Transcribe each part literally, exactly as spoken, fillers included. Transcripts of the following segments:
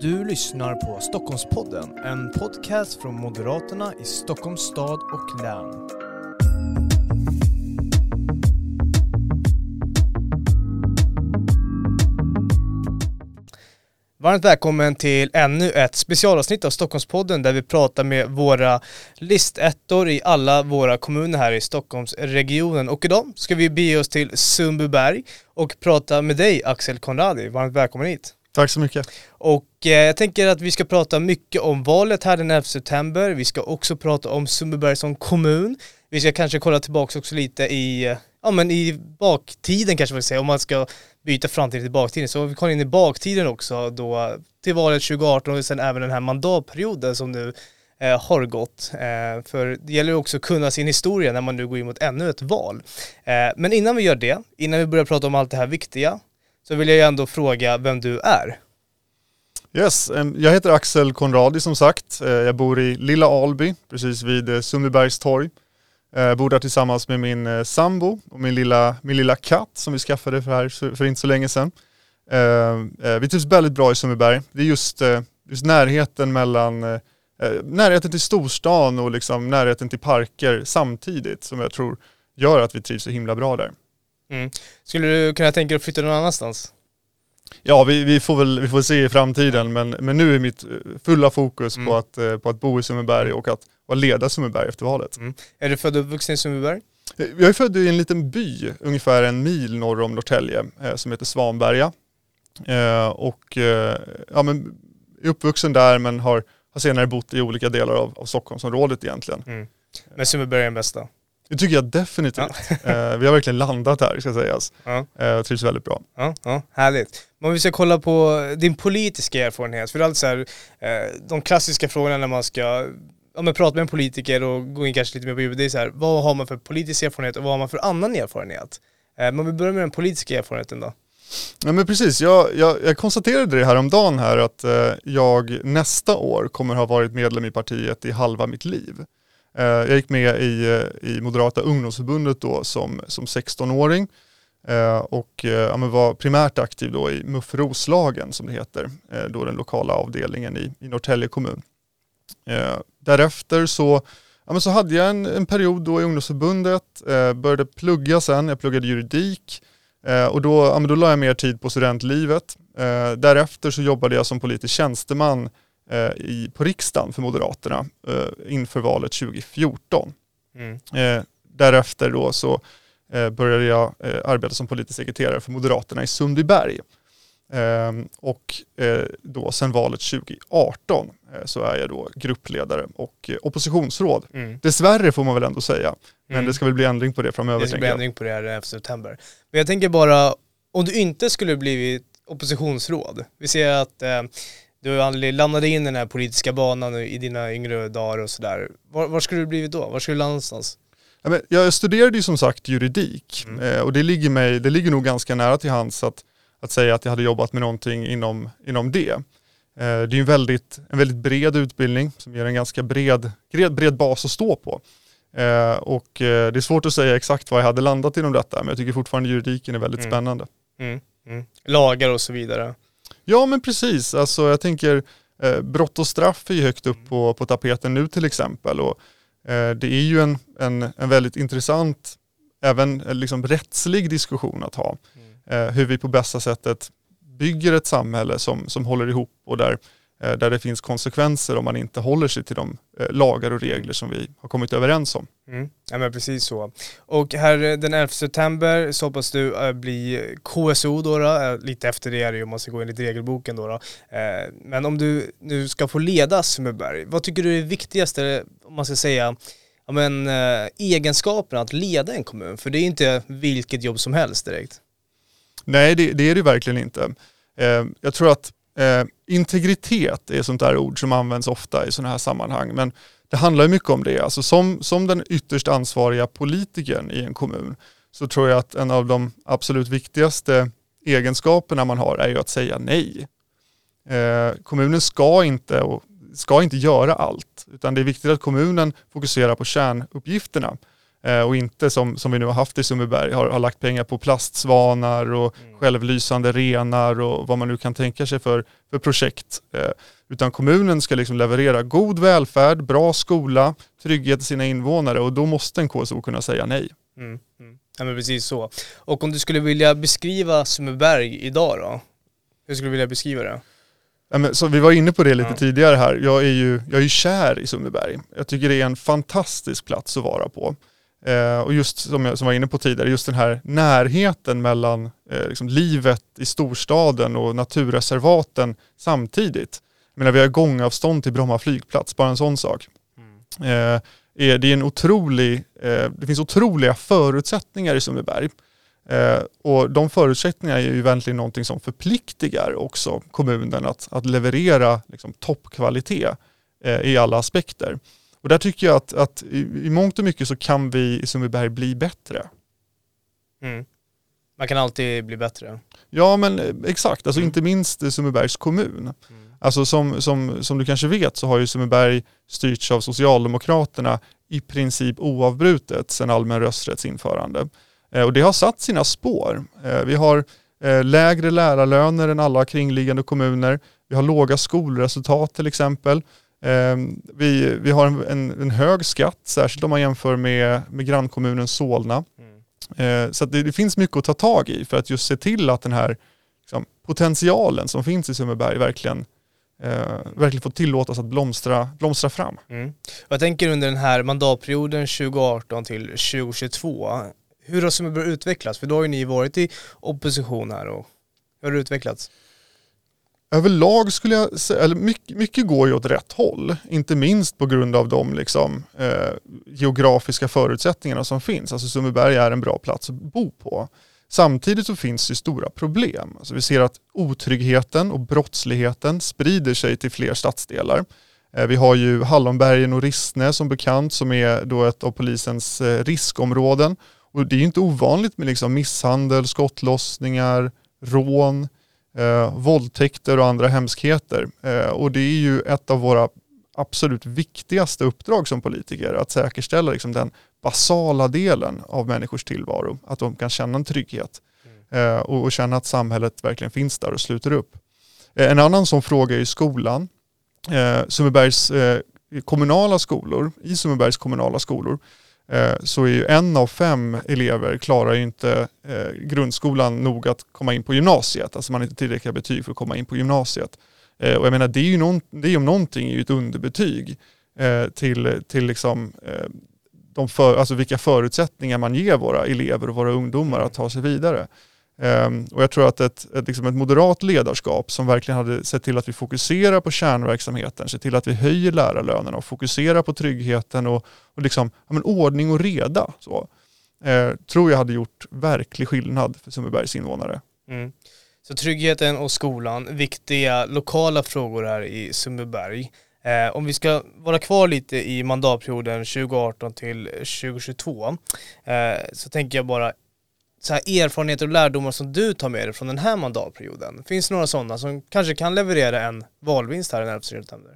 Du lyssnar på Stockholmspodden, en podcast från Moderaterna i Stockholms stad och län. Varmt välkommen till ännu ett specialavsnitt av Stockholmspodden där vi pratar med våra listettor i alla våra kommuner här i Stockholmsregionen. Och idag ska vi bege oss till Sundbyberg och prata med dig, Axel Conradi. Varmt välkommen hit. Tack så mycket. Och eh, jag tänker att vi ska prata mycket om valet här den elfte september. Vi ska också prata om Sundbyberg som kommun. Vi ska kanske kolla tillbaka också lite i, ja, men i baktiden kanske man säger, om man ska byta framtiden till baktiden. Så vi kollar in i baktiden också då till valet tjugo arton och sen även den här mandatperioden som nu eh, har gått. Eh, för det gäller också att kunna sin historia när man nu går in mot ännu ett val. Eh, men innan vi gör det, innan vi börjar prata om allt det här viktiga, så vill jag ändå fråga vem du är. Yes, jag heter Axel Conradi som sagt. Jag bor i Lilla Alby, precis vid Sundbybergs torg. Jag bor där tillsammans med min sambo och min lilla, min lilla katt som vi skaffade för, här för inte så länge sedan. Vi trivs väldigt bra i Sundbyberg. Det är just, just närheten mellan närheten till storstan och liksom närheten till parker samtidigt som jag tror gör att vi trivs så himla bra där. Mm. Skulle du kunna tänka dig att flytta någon annanstans? Ja, vi, vi får väl vi får se i framtiden. Men, men nu är mitt fulla fokus mm. på, att, på att bo i Sundbyberg och att, att leda Sundbyberg efter valet. Mm. Är du född och vuxen i Sundbyberg? Jag är född i en liten by, ungefär en mil norr om Norrtälje, som heter Svanberga. Och ja, men är uppvuxen där men har, har senare bott i olika delar av, av Stockholmsområdet egentligen. Mm. Men Sundbyberg är den bästa? Det tycker jag definitivt. Ja. Vi har verkligen landat här, ska sägas. Ja. Jag trivs väldigt bra. Ja, ja, härligt. Men vi ska kolla på din politiska erfarenhet. För det är alltså så här, de klassiska frågorna när man ska ja, men prata med en politiker och gå in kanske lite mer på djupet, det är så här, vad har man för politisk erfarenhet och vad har man för annan erfarenhet? Men vi börjar med den politiska erfarenheten då. Ja, men precis. Jag, jag, jag konstaterade det här om dagen här att jag nästa år kommer ha varit medlem i partiet i halva mitt liv. Jag gick med i, i Moderata ungdomsförbundet då som, som sexton-åring och ja, men var primärt aktiv då i M U F F R O S-lagen som det heter, då den lokala avdelningen i, i Norrtälje kommun. Därefter så, ja, men så hade jag en, en period då i ungdomsförbundet, började plugga sen, jag pluggade juridik och då, ja, men då la jag mer tid på studentlivet. Därefter så jobbade jag som politisk tjänsteman I, på riksdagen för Moderaterna eh, inför valet tjugo fjorton. Mm. Eh, därefter då så eh, började jag eh, arbeta som politisk sekreterare för Moderaterna i Sundbyberg. Eh, och eh, då sen valet tjugo arton eh, så är jag då gruppledare och eh, oppositionsråd. Mm. Dessvärre får man väl ändå säga. Men mm. det ska väl bli ändring på det framöver. Det ska bli ändring på det här efter september. Men jag tänker bara, om du inte skulle blivit oppositionsråd. Vi ser att eh, du landade in den här politiska banan i dina yngre dagar och sådär. Var, var skulle du blivit då? Var skulle du landa någonstans? Jag studerade ju som sagt juridik. Mm. Och det ligger, mig, det ligger nog ganska nära till hands att, att säga att jag hade jobbat med någonting inom, inom det. Det är ju en väldigt, en väldigt bred utbildning som ger en ganska bred, bred, bred bas att stå på. Och det är svårt att säga exakt vad jag hade landat inom detta. Men jag tycker fortfarande juridiken är väldigt mm. spännande. Mm. Mm. Lagar och så vidare. Ja men precis, alltså, jag tänker eh, brott och straff är ju högt upp på, på tapeten nu till exempel och eh, det är ju en, en, en väldigt intressant, även liksom, rättslig diskussion att ha. Eh, hur vi på bästa sättet bygger ett samhälle som, som håller ihop och där, eh, där det finns konsekvenser om man inte håller sig till de eh, lagar och regler som vi har kommit överens om. Mm. Ja men precis så. Och här den elfte september så hoppas du äh, bli K S O då, då. Äh, lite efter det är det ju, man ska gå in i regelboken då. då. Äh, men om du nu ska få leda Sundbyberg, vad tycker du är det viktigaste, om man ska säga, ja, men, äh, egenskapen att leda en kommun? För det är inte vilket jobb som helst direkt. Nej det, det är det verkligen inte. Eh, jag tror att eh, integritet är sånt där ord som används ofta i sådana här sammanhang, men det handlar ju mycket om det. Alltså som, som den ytterst ansvariga politikern i en kommun så tror jag att en av de absolut viktigaste egenskaperna man har är ju att säga nej. Eh, kommunen ska inte, och ska inte göra allt utan det är viktigt att kommunen fokuserar på kärnuppgifterna. Eh, och inte som, som vi nu har haft i Sundbyberg har, har lagt pengar på plastsvanar och mm. självlysande renar och vad man nu kan tänka sig för, för projekt. Eh, utan kommunen ska liksom leverera god välfärd, bra skola, trygghet till sina invånare, och då måste en K S O kunna säga nej. Mm. Mm. Ja, men precis så. Och om du skulle vilja beskriva Sundbyberg idag då? Hur skulle du vilja beskriva det? Ja, men, så vi var inne på det lite ja. tidigare här. Jag är ju jag är ju kär i Sundbyberg. Jag tycker det är en fantastisk plats att vara på. Eh, och just som jag som var inne på tidigare, just den här närheten mellan eh, liksom livet i storstaden och naturreservaten samtidigt. Jag menar, vi har gångavstånd till Bromma flygplats, bara en sån sak. Mm. Eh, är det, en otrolig, eh, det finns otroliga förutsättningar i Sundbyberg. Eh, och de förutsättningarna är ju egentligen någonting som förpliktigar också kommunen att, att leverera liksom, toppkvalitet eh, i alla aspekter. Och där tycker jag att, att i, i mångt och mycket så kan vi i Sundbyberg bli bättre. Mm. Man kan alltid bli bättre. Ja, men exakt. Alltså mm. inte minst Sundbybergs kommun. Mm. Alltså som, som, som du kanske vet så har ju Sundbyberg styrts av Socialdemokraterna i princip oavbrutet sedan allmän rösträtts införande. Eh, och det har satt sina spår. Eh, vi har eh, lägre lärarlöner än alla kringliggande kommuner. Vi har låga skolresultat till exempel. Eh, vi, vi har en, en, en hög skatt, särskilt om man jämför med, med grannkommunen Solna. Mm. Eh, så att det, det finns mycket att ta tag i för att just se till att den här liksom, potentialen som finns i Sundbyberg verkligen Eh, verkligen få tillåtas att blomstra, blomstra fram. Mm. Jag tänker under den här mandatperioden tjugo arton till tjugo tjugotvå, hur har Sundbyberg utvecklats? För då har ju ni varit i opposition här, och hur har det utvecklats? Överlag skulle jag säga, eller mycket, mycket går ju åt rätt håll, inte minst på grund av de liksom, eh, geografiska förutsättningarna som finns. Alltså Sundbyberg är en bra plats att bo på. Samtidigt så finns det stora problem. Alltså vi ser att otryggheten och brottsligheten sprider sig till fler stadsdelar. Vi har ju Hallonbergen och Rissne som bekant, som är då ett av polisens riskområden. Och det är ju inte ovanligt med liksom misshandel, skottlossningar, rån, eh, våldtäkter och andra hemskheter. Eh, och det är ju ett av våra absolut viktigaste uppdrag som politiker, att säkerställa liksom den basala delen av människors tillvaro. Att de kan känna en trygghet mm. eh, och, och känna att samhället verkligen finns där och sluter upp. Eh, en annan sån fråga är ju skolan. Eh, Sundbybergs eh, kommunala skolor, i Sundbybergs kommunala skolor eh, så är ju en av fem elever klarar ju inte eh, grundskolan nog att komma in på gymnasiet. Alltså man har inte tillräckliga betyg för att komma in på gymnasiet. Eh, och jag menar, det är ju någon, det är om någonting är ju ett underbetyg eh, till, till liksom eh, De för, alltså vilka förutsättningar man ger våra elever och våra ungdomar att ta sig vidare. Ehm, och jag tror att ett, ett, liksom ett moderat ledarskap som verkligen hade sett till att vi fokuserar på kärnverksamheten, sett till att vi höjer lärarlönerna och fokuserar på tryggheten och, och liksom, ja, men ordning och reda. Så, ehm, tror jag hade gjort verklig skillnad för Sundbybergs invånare. Mm. Så tryggheten och skolan, viktiga lokala frågor här i Sundbyberg. Om vi ska vara kvar lite i mandatperioden tjugo arton till tjugo tjugotvå, så tänker jag bara så här, erfarenheter och lärdomar som du tar med dig från den här mandatperioden. Finns det några sådana som kanske kan leverera en valvinst här i elfte september?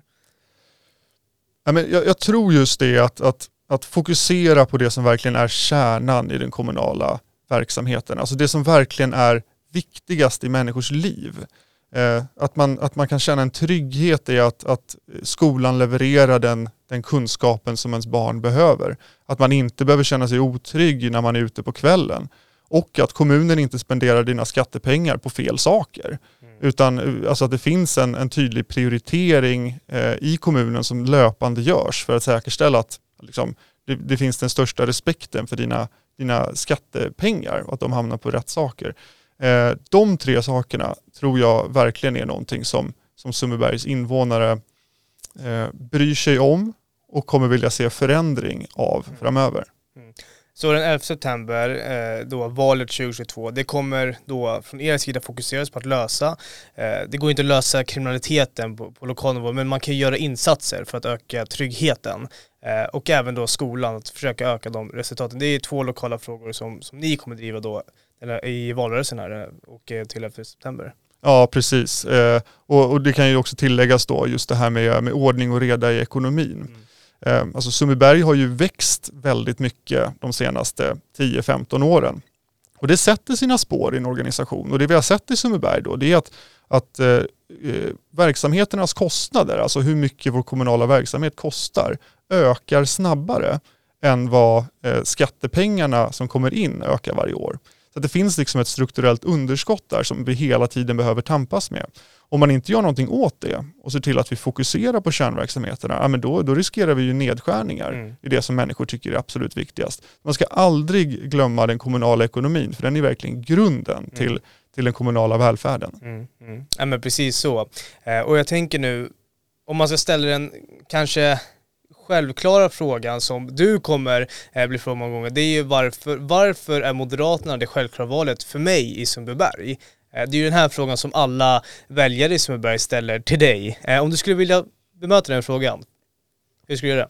Ja, men jag, jag tror just det att, att, att fokusera på det som verkligen är kärnan i den kommunala verksamheten. Alltså det som verkligen är viktigast i människors liv. Eh, att, man, att man kan känna en trygghet i att, att skolan levererar den, den kunskapen som ens barn behöver. Att man inte behöver känna sig otrygg när man är ute på kvällen. Och att kommunen inte spenderar dina skattepengar på fel saker. Mm. Utan alltså att det finns en, en tydlig prioritering eh, i kommunen som löpande görs för att säkerställa att liksom, det, det finns den största respekten för dina, dina skattepengar och att de hamnar på rätt saker. De tre sakerna tror jag verkligen är någonting som, som Sundbybergs invånare eh, bryr sig om och kommer vilja se förändring av mm. framöver. Mm. Så den elfte september, eh, då valet tjugo tjugotvå, det kommer då från er sida fokuseras på att lösa. Eh, det går inte att lösa kriminaliteten på, på lokal nivå, men man kan göra insatser för att öka tryggheten. Eh, och även då skolan, att försöka öka de resultaten. Det är två lokala frågor som, som ni kommer driva då i valrörelsen här och till elfte september. Ja, precis. Eh, och, och det kan ju också tilläggas då just det här med, med ordning och reda i ekonomin. Alltså Sundbyberg har ju växt väldigt mycket de senaste tio femton åren. Och det sätter sina spår i en organisation. Och det vi har sett i Sundbyberg då, det är att, att eh, verksamheternas kostnader, alltså hur mycket vår kommunala verksamhet kostar, ökar snabbare än vad eh, skattepengarna som kommer in ökar varje år. Så att det finns liksom ett strukturellt underskott där som vi hela tiden behöver tampas med. Om man inte gör någonting åt det och ser till att vi fokuserar på kärnverksamheterna, ja, men då, då riskerar vi ju nedskärningar mm. i det som människor tycker är absolut viktigast. Man ska aldrig glömma den kommunala ekonomin, för den är verkligen grunden mm. till, till den kommunala välfärden. Mm. Mm. Ja, men precis så. Och jag tänker nu, om man ska ställa den kanske självklara frågan som du kommer eh, bli frågad många gånger, det är ju varför, varför är Moderaterna det självklara valet för mig i Sundbyberg? Eh, det är ju den här frågan som alla väljare i Sundbyberg ställer till dig. Eh, om du skulle vilja bemöta den frågan, hur skulle du göra?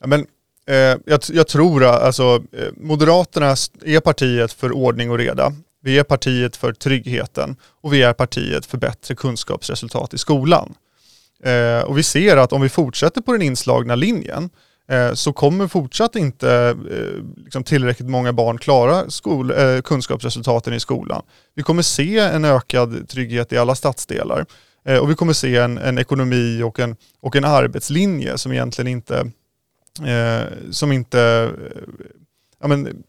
Ja, men, eh, jag, jag tror att alltså, Moderaterna är partiet för ordning och reda. Vi är partiet för tryggheten och vi är partiet för bättre kunskapsresultat i skolan. Eh, och vi ser att om vi fortsätter på den inslagna linjen eh, så kommer fortsatt inte eh, liksom tillräckligt många barn klara skol, eh, kunskapsresultaten i skolan. Vi kommer se en ökad trygghet i alla stadsdelar eh, och vi kommer se en, en ekonomi och en, och en arbetslinje som egentligen inte eh, som inte eh, ja, men,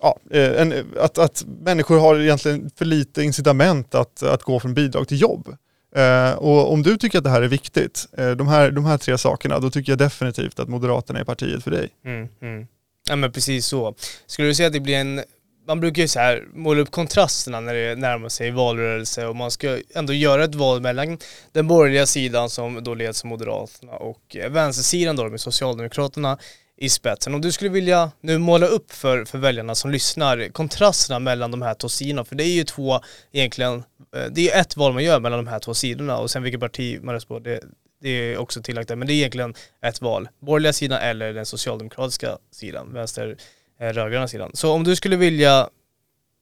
ja, en, att, att människor har egentligen för lite incitament att, att gå från bidrag till jobb. Uh, och om du tycker att det här är viktigt, uh, de, här, de här tre sakerna, då tycker jag definitivt att Moderaterna är partiet för dig. Mm, mm. Ja, men precis så. Skulle du säga att det blir en, man brukar ju så här måla upp kontrasterna när det närmar sig valrörelse och man ska ändå göra ett val mellan den borgerliga sidan som då leds av Moderaterna och vänstersidan då med Socialdemokraterna i spetsen. Om du skulle vilja nu måla upp för, för väljarna som lyssnar kontrasterna mellan de här två sidorna, för det är ju två egentligen, det är ett val man gör mellan de här två sidorna och sen vilket parti man röstar på, det, det är också tillagt där, men det är egentligen ett val. Borgerliga sidan eller den socialdemokratiska sidan, vänster rödgröna sidan. Så om du skulle vilja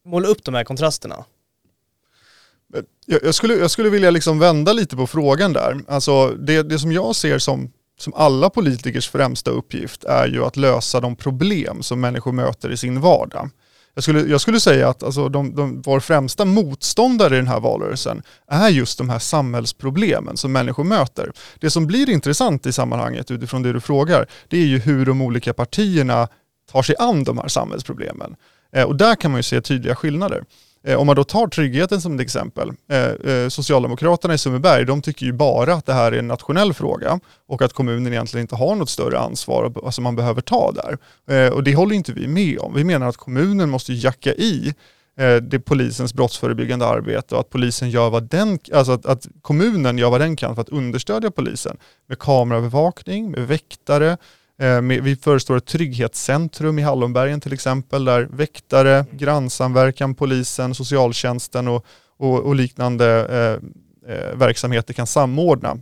måla upp de här kontrasterna? Jag, jag, skulle, jag skulle vilja liksom vända lite på frågan där. Alltså det, det som jag ser som som alla politikers främsta uppgift är ju att lösa de problem som människor möter i sin vardag. Jag skulle, jag skulle säga att alltså, de, de, vår främsta motståndare i den här valrörelsen är just de här samhällsproblemen som människor möter. Det som blir intressant i sammanhanget utifrån det du frågar, det är ju hur de olika partierna tar sig an de här samhällsproblemen. Eh, och där kan man ju se tydliga skillnader. Om man då tar tryggheten som ett exempel. Socialdemokraterna i Sundbyberg, de tycker ju bara att det här är en nationell fråga och att kommunen egentligen inte har något större ansvar som man behöver ta där. Och det håller inte vi med om. Vi menar att kommunen måste jacka i det polisens brottsförebyggande arbete och att polisen gör vad den, alltså att, att kommunen gör vad den kan för att understödja polisen med kameraövervakning, med väktare. Vi förestår ett trygghetscentrum i Hallonbergen till exempel där väktare, grannsamverkan, polisen, socialtjänsten och, och, och liknande eh, verksamheter kan samordna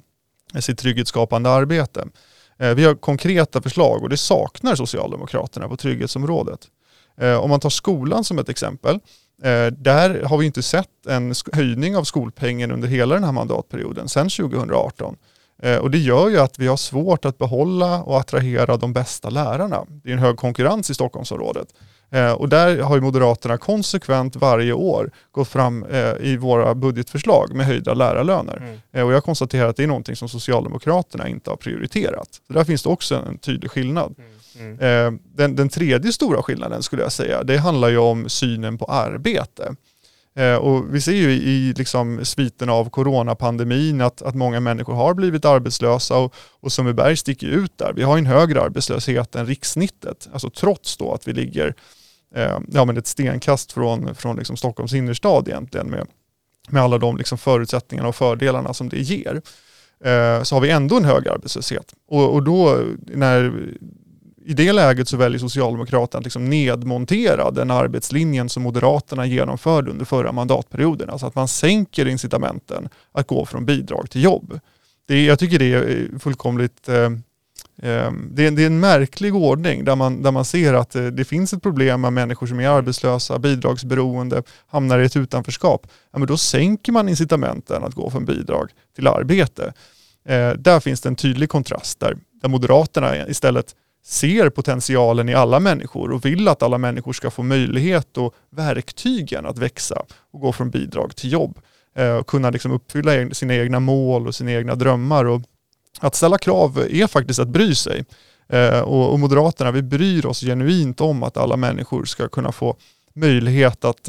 sitt trygghetsskapande arbete. Eh, vi har konkreta förslag och det saknar Socialdemokraterna på trygghetsområdet. Eh, om man tar skolan som ett exempel, eh, där har vi inte sett en höjning av skolpengen under hela den här mandatperioden sedan tjugo arton. Och det gör ju att vi har svårt att behålla och attrahera de bästa lärarna. Det är en hög konkurrens i Stockholmsområdet. Och där har ju Moderaterna konsekvent varje år gått fram i våra budgetförslag med höjda lärarlöner. Mm. Och jag konstaterar att det är någonting som Socialdemokraterna inte har prioriterat. Så där finns det också en tydlig skillnad. Mm. Mm. Den, den tredje stora skillnaden skulle jag säga, det handlar ju om synen på arbete. Och vi ser ju i liksom sviten av coronapandemin att, att många människor har blivit arbetslösa och, och Sundbyberg sticker ut där. Vi har en högre arbetslöshet än rikssnittet. Alltså trots då att vi ligger eh, ja, men ett stenkast från, från liksom Stockholms innerstad egentligen med, med alla de liksom förutsättningarna och fördelarna som det ger. Eh, så har vi ändå en hög arbetslöshet. Och, och då när... I det läget så väljer Socialdemokraterna att liksom nedmontera den arbetslinjen som Moderaterna genomförde under förra mandatperioden. Alltså att man sänker incitamenten att gå från bidrag till jobb. Det är, jag tycker det är fullkomligt... Eh, eh, det, är, det är en märklig ordning där man, där man ser att eh, det finns ett problem med människor som är arbetslösa, bidragsberoende, hamnar i ett utanförskap. Ja, men då sänker man incitamenten att gå från bidrag till arbete. Eh, där finns det en tydlig kontrast där där Moderaterna istället ser potentialen i alla människor och vill att alla människor ska få möjlighet och verktygen att växa och gå från bidrag till jobb. Och kunna liksom uppfylla sina egna mål och sina egna drömmar. Och att ställa krav är faktiskt att bry sig. Och Moderaterna, vi bryr oss genuint om att alla människor ska kunna få möjlighet att,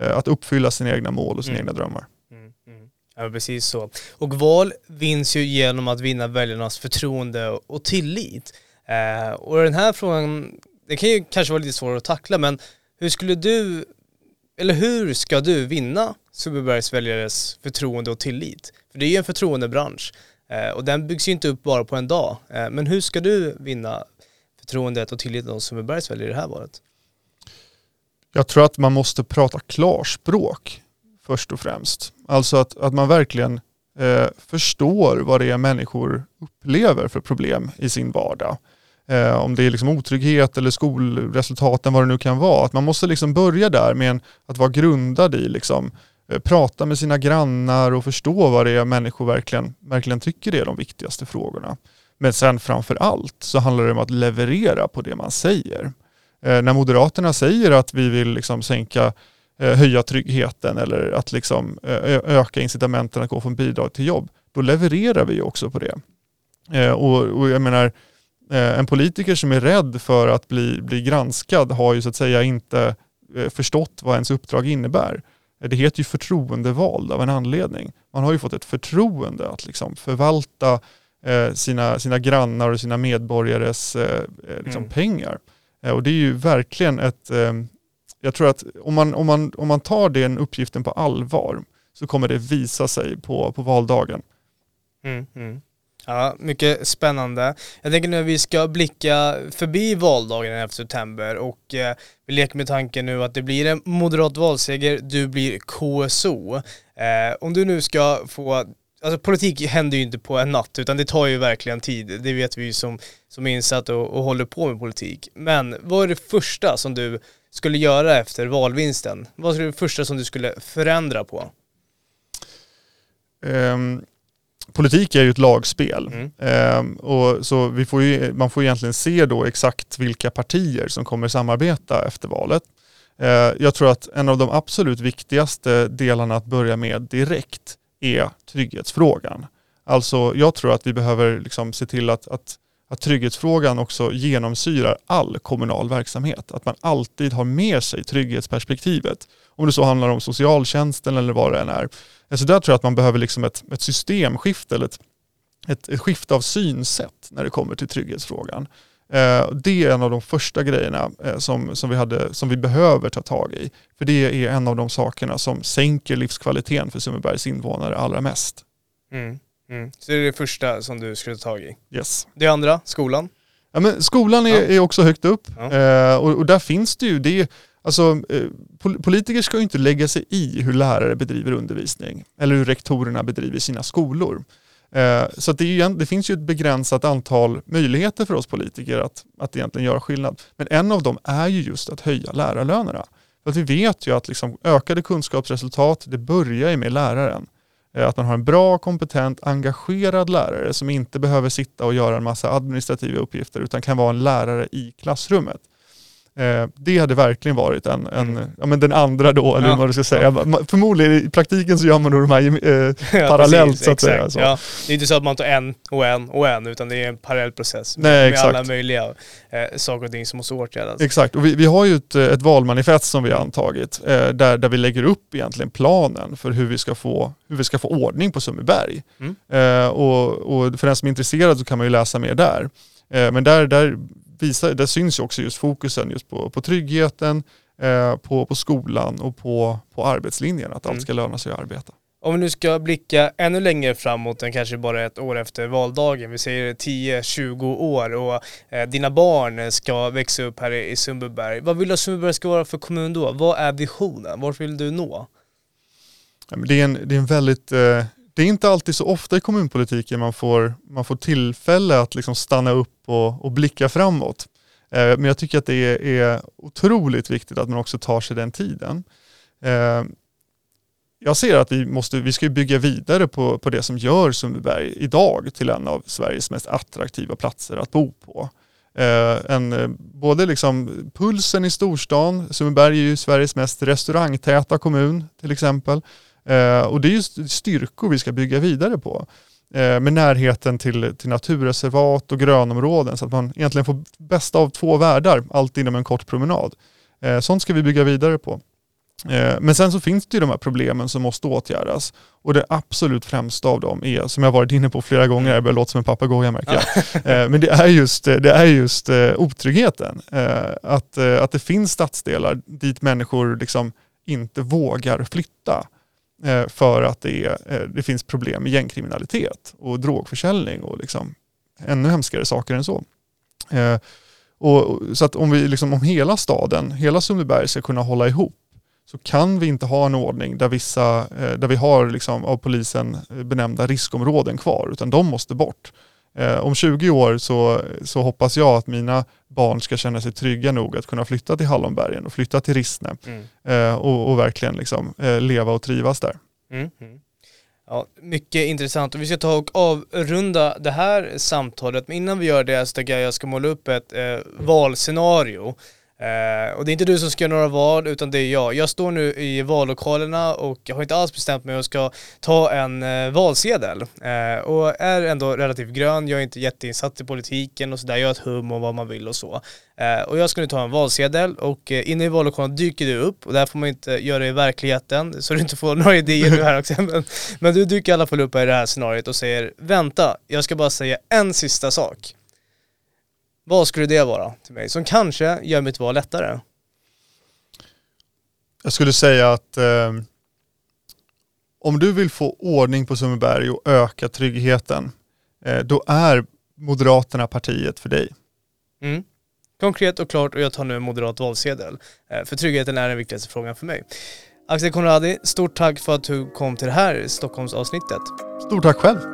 att uppfylla sina egna mål och sina mm. egna drömmar. Mm, mm. Ja, precis så. Och val vinns ju genom att vinna väljarnas förtroende och tillit. Eh, och den här frågan, det kan ju kanske vara lite svårare att tackla, men hur skulle du, eller hur ska du vinna Sundbybergs väljares förtroende och tillit? För det är ju en förtroendebransch. Och den byggs ju inte upp bara på en dag. Men hur ska du vinna förtroendet och tilliten av Sundbybergs väljare i det här valet? Jag tror att man måste prata klarspråk först och främst. Alltså att, att man verkligen eh, förstår vad det är människor upplever för problem i sin vardag. Eh, om det är liksom otrygghet eller skolresultaten, vad det nu kan vara. Att man måste liksom börja där med en, att vara grundad i liksom, prata med sina grannar och förstå vad det är människor verkligen, verkligen tycker är de viktigaste frågorna. Men sen framför allt så handlar det om att leverera på det man säger. Eh, när Moderaterna säger att vi vill liksom sänka, eh, höja tryggheten eller att liksom, eh, öka incitamenten att gå från bidrag till jobb, då levererar vi också på det. Eh, och, och jag menar, eh, en politiker som är rädd för att bli, bli granskad har ju så att säga inte eh, förstått vad ens uppdrag innebär. Det heter ju förtroendevald av en anledning. Man har ju fått ett förtroende att liksom förvalta eh, sina, sina grannar och sina medborgares eh, liksom mm. pengar. Eh, och det är ju verkligen ett... Eh, jag tror att om man, om man, om man tar den uppgiften på allvar så kommer det visa sig på, på valdagen. Mm, mm. Ja, mycket spännande. Jag tänker nu att vi ska blicka förbi valdagen efter september och eh, vi leker med tanken nu att det blir en moderat valseger, du blir K S O. Eh, om du nu ska få, alltså politik händer ju inte på en natt utan det tar ju verkligen tid, det vet vi ju som, som är insatt och, och håller på med politik. Men vad är det första som du skulle göra efter valvinsten? Vad är det första som du skulle förändra på? Um. Politik är ju ett lagspel mm. ehm, och så vi får ju, man får egentligen se då exakt vilka partier som kommer samarbeta efter valet. Ehm, jag tror att en av de absolut viktigaste delarna att börja med direkt är trygghetsfrågan. Alltså jag tror att vi behöver liksom se till att, att, att trygghetsfrågan också genomsyrar all kommunal verksamhet. Att man alltid har med sig trygghetsperspektivet. Om det så handlar om socialtjänsten eller vad det än är. Så där tror jag att man behöver liksom ett, ett systemskifte eller ett, ett, ett skifte av synsätt när det kommer till trygghetsfrågan. Eh, det är en av de första grejerna eh, som, som, vi hade, som vi behöver ta tag i. För det är en av de sakerna som sänker livskvaliteten för Sundbybergs invånare allra mest. Mm, mm. Så det är det första som du skulle ta tag i? Yes. Det andra, skolan? Ja, men skolan är, ja. är också högt upp ja. eh, och, och där finns det ju... Det, Alltså, politiker ska ju inte lägga sig i hur lärare bedriver undervisning eller hur rektorerna bedriver sina skolor. Så att det, är ju, det finns ju ett begränsat antal möjligheter för oss politiker att, att egentligen göra skillnad. Men en av dem är ju just att höja lärarlönerna. För att vi vet ju att liksom ökade kunskapsresultat, det börjar ju med läraren. Att man har en bra, kompetent, engagerad lärare som inte behöver sitta och göra en massa administrativa uppgifter utan kan vara en lärare i klassrummet. Det hade verkligen varit en, en, ja, men den andra då, eller ja, vad du ska säga. Ja. Förmodligen i praktiken så gör man då de här eh, ja, parallellt precis, så att exakt. säga. Så. Ja, det är inte så att man tar en och en och en utan det är en parallell process med, Nej, med alla möjliga eh, saker och ting som måste åtgärdas. Exakt, och vi, vi har ju ett, ett valmanifest som vi har antagit eh, där, där vi lägger upp egentligen planen för hur vi ska få, hur vi ska få ordning på Sundbyberg. Mm. Eh, och, och för den som är intresserad så kan man ju läsa mer där. Eh, men där... där Visa, det syns ju också just fokusen just på, på tryggheten, eh, på, på skolan och på, på arbetslinjen. Att mm. allt ska löna sig att arbeta. Om vi nu ska blicka ännu längre framåt än kanske bara ett år efter valdagen. Vi säger tio till tjugo år och eh, dina barn ska växa upp här i, i Sundbyberg. Vad vill du att Sundbyberg ska vara för kommun då? Vad är visionen? Vart vill du nå? Ja, men det, är en, det är en väldigt... Eh, Det är inte alltid så ofta i kommunpolitiken man får, man får tillfälle att liksom stanna upp och, och blicka framåt. Eh, men jag tycker att det är, är otroligt viktigt att man också tar sig den tiden. Eh, jag ser att vi måste, vi ska bygga vidare på, på det som gör Sundbyberg idag till en av Sveriges mest attraktiva platser att bo på. Eh, en, både liksom pulsen i storstan, Sundbyberg är ju Sveriges mest restaurangtäta kommun till exempel. Eh, och det är ju styrkor vi ska bygga vidare på. Eh, med närheten till, till naturreservat och grönområden så att man egentligen får bästa av två världar, allt inom en kort promenad. Eh, sånt ska vi bygga vidare på. Men sen så finns det ju de här problemen som måste åtgärdas. Och det absolut främsta av dem är, som jag varit inne på flera gånger, jag börjar låta som en papegoja märker jag. Men det är just, det är just otryggheten. Att, att det finns stadsdelar dit människor liksom inte vågar flytta. För att det, är, det finns problem med gängkriminalitet och drogförsäljning och liksom ännu hemskare saker än så. Och, så att om, vi liksom, om hela staden, hela Sundbyberg ska kunna hålla ihop, så kan vi inte ha en ordning där, vissa, där vi har liksom av polisen benämnda riskområden kvar, utan de måste bort. Om tjugo år så, så hoppas jag att mina barn ska känna sig trygga nog att kunna flytta till Hallonbergen och flytta till Rissne mm. och, och verkligen liksom leva och trivas där. Mm. Ja, mycket intressant, och vi ska ta och avrunda det här samtalet, men innan vi gör det så tycker jag jag ska måla upp ett eh, valscenario. Uh, och det är inte du som ska göra några val, utan det är jag. Jag står nu i vallokalerna och jag har inte alls bestämt mig om jag ska ta en uh, valsedel. Uh, och är ändå relativt grön, jag är inte jätteinsatt i politiken och sådär, jag har ett hum om vad man vill och så. Uh, och jag ska nu ta en valsedel och uh, inne i vallokalen dyker du upp, och där får man inte göra i verkligheten så du inte får några idéer nu här också. Men, men du dyker i alla fall upp i det här scenariot och säger, vänta, jag ska bara säga en sista sak. Vad skulle det vara till mig som kanske gör mitt val lättare? Jag skulle säga att eh, om du vill få ordning på Sundbyberg och öka tryggheten, eh, då är Moderaterna partiet för dig. Mm. Konkret och klart, och jag tar nu en moderat valsedel. Eh, för tryggheten är den viktigaste frågan för mig. Axel Conradi, stort tack för att du kom till det här Stockholmsavsnittet. Stort tack själv.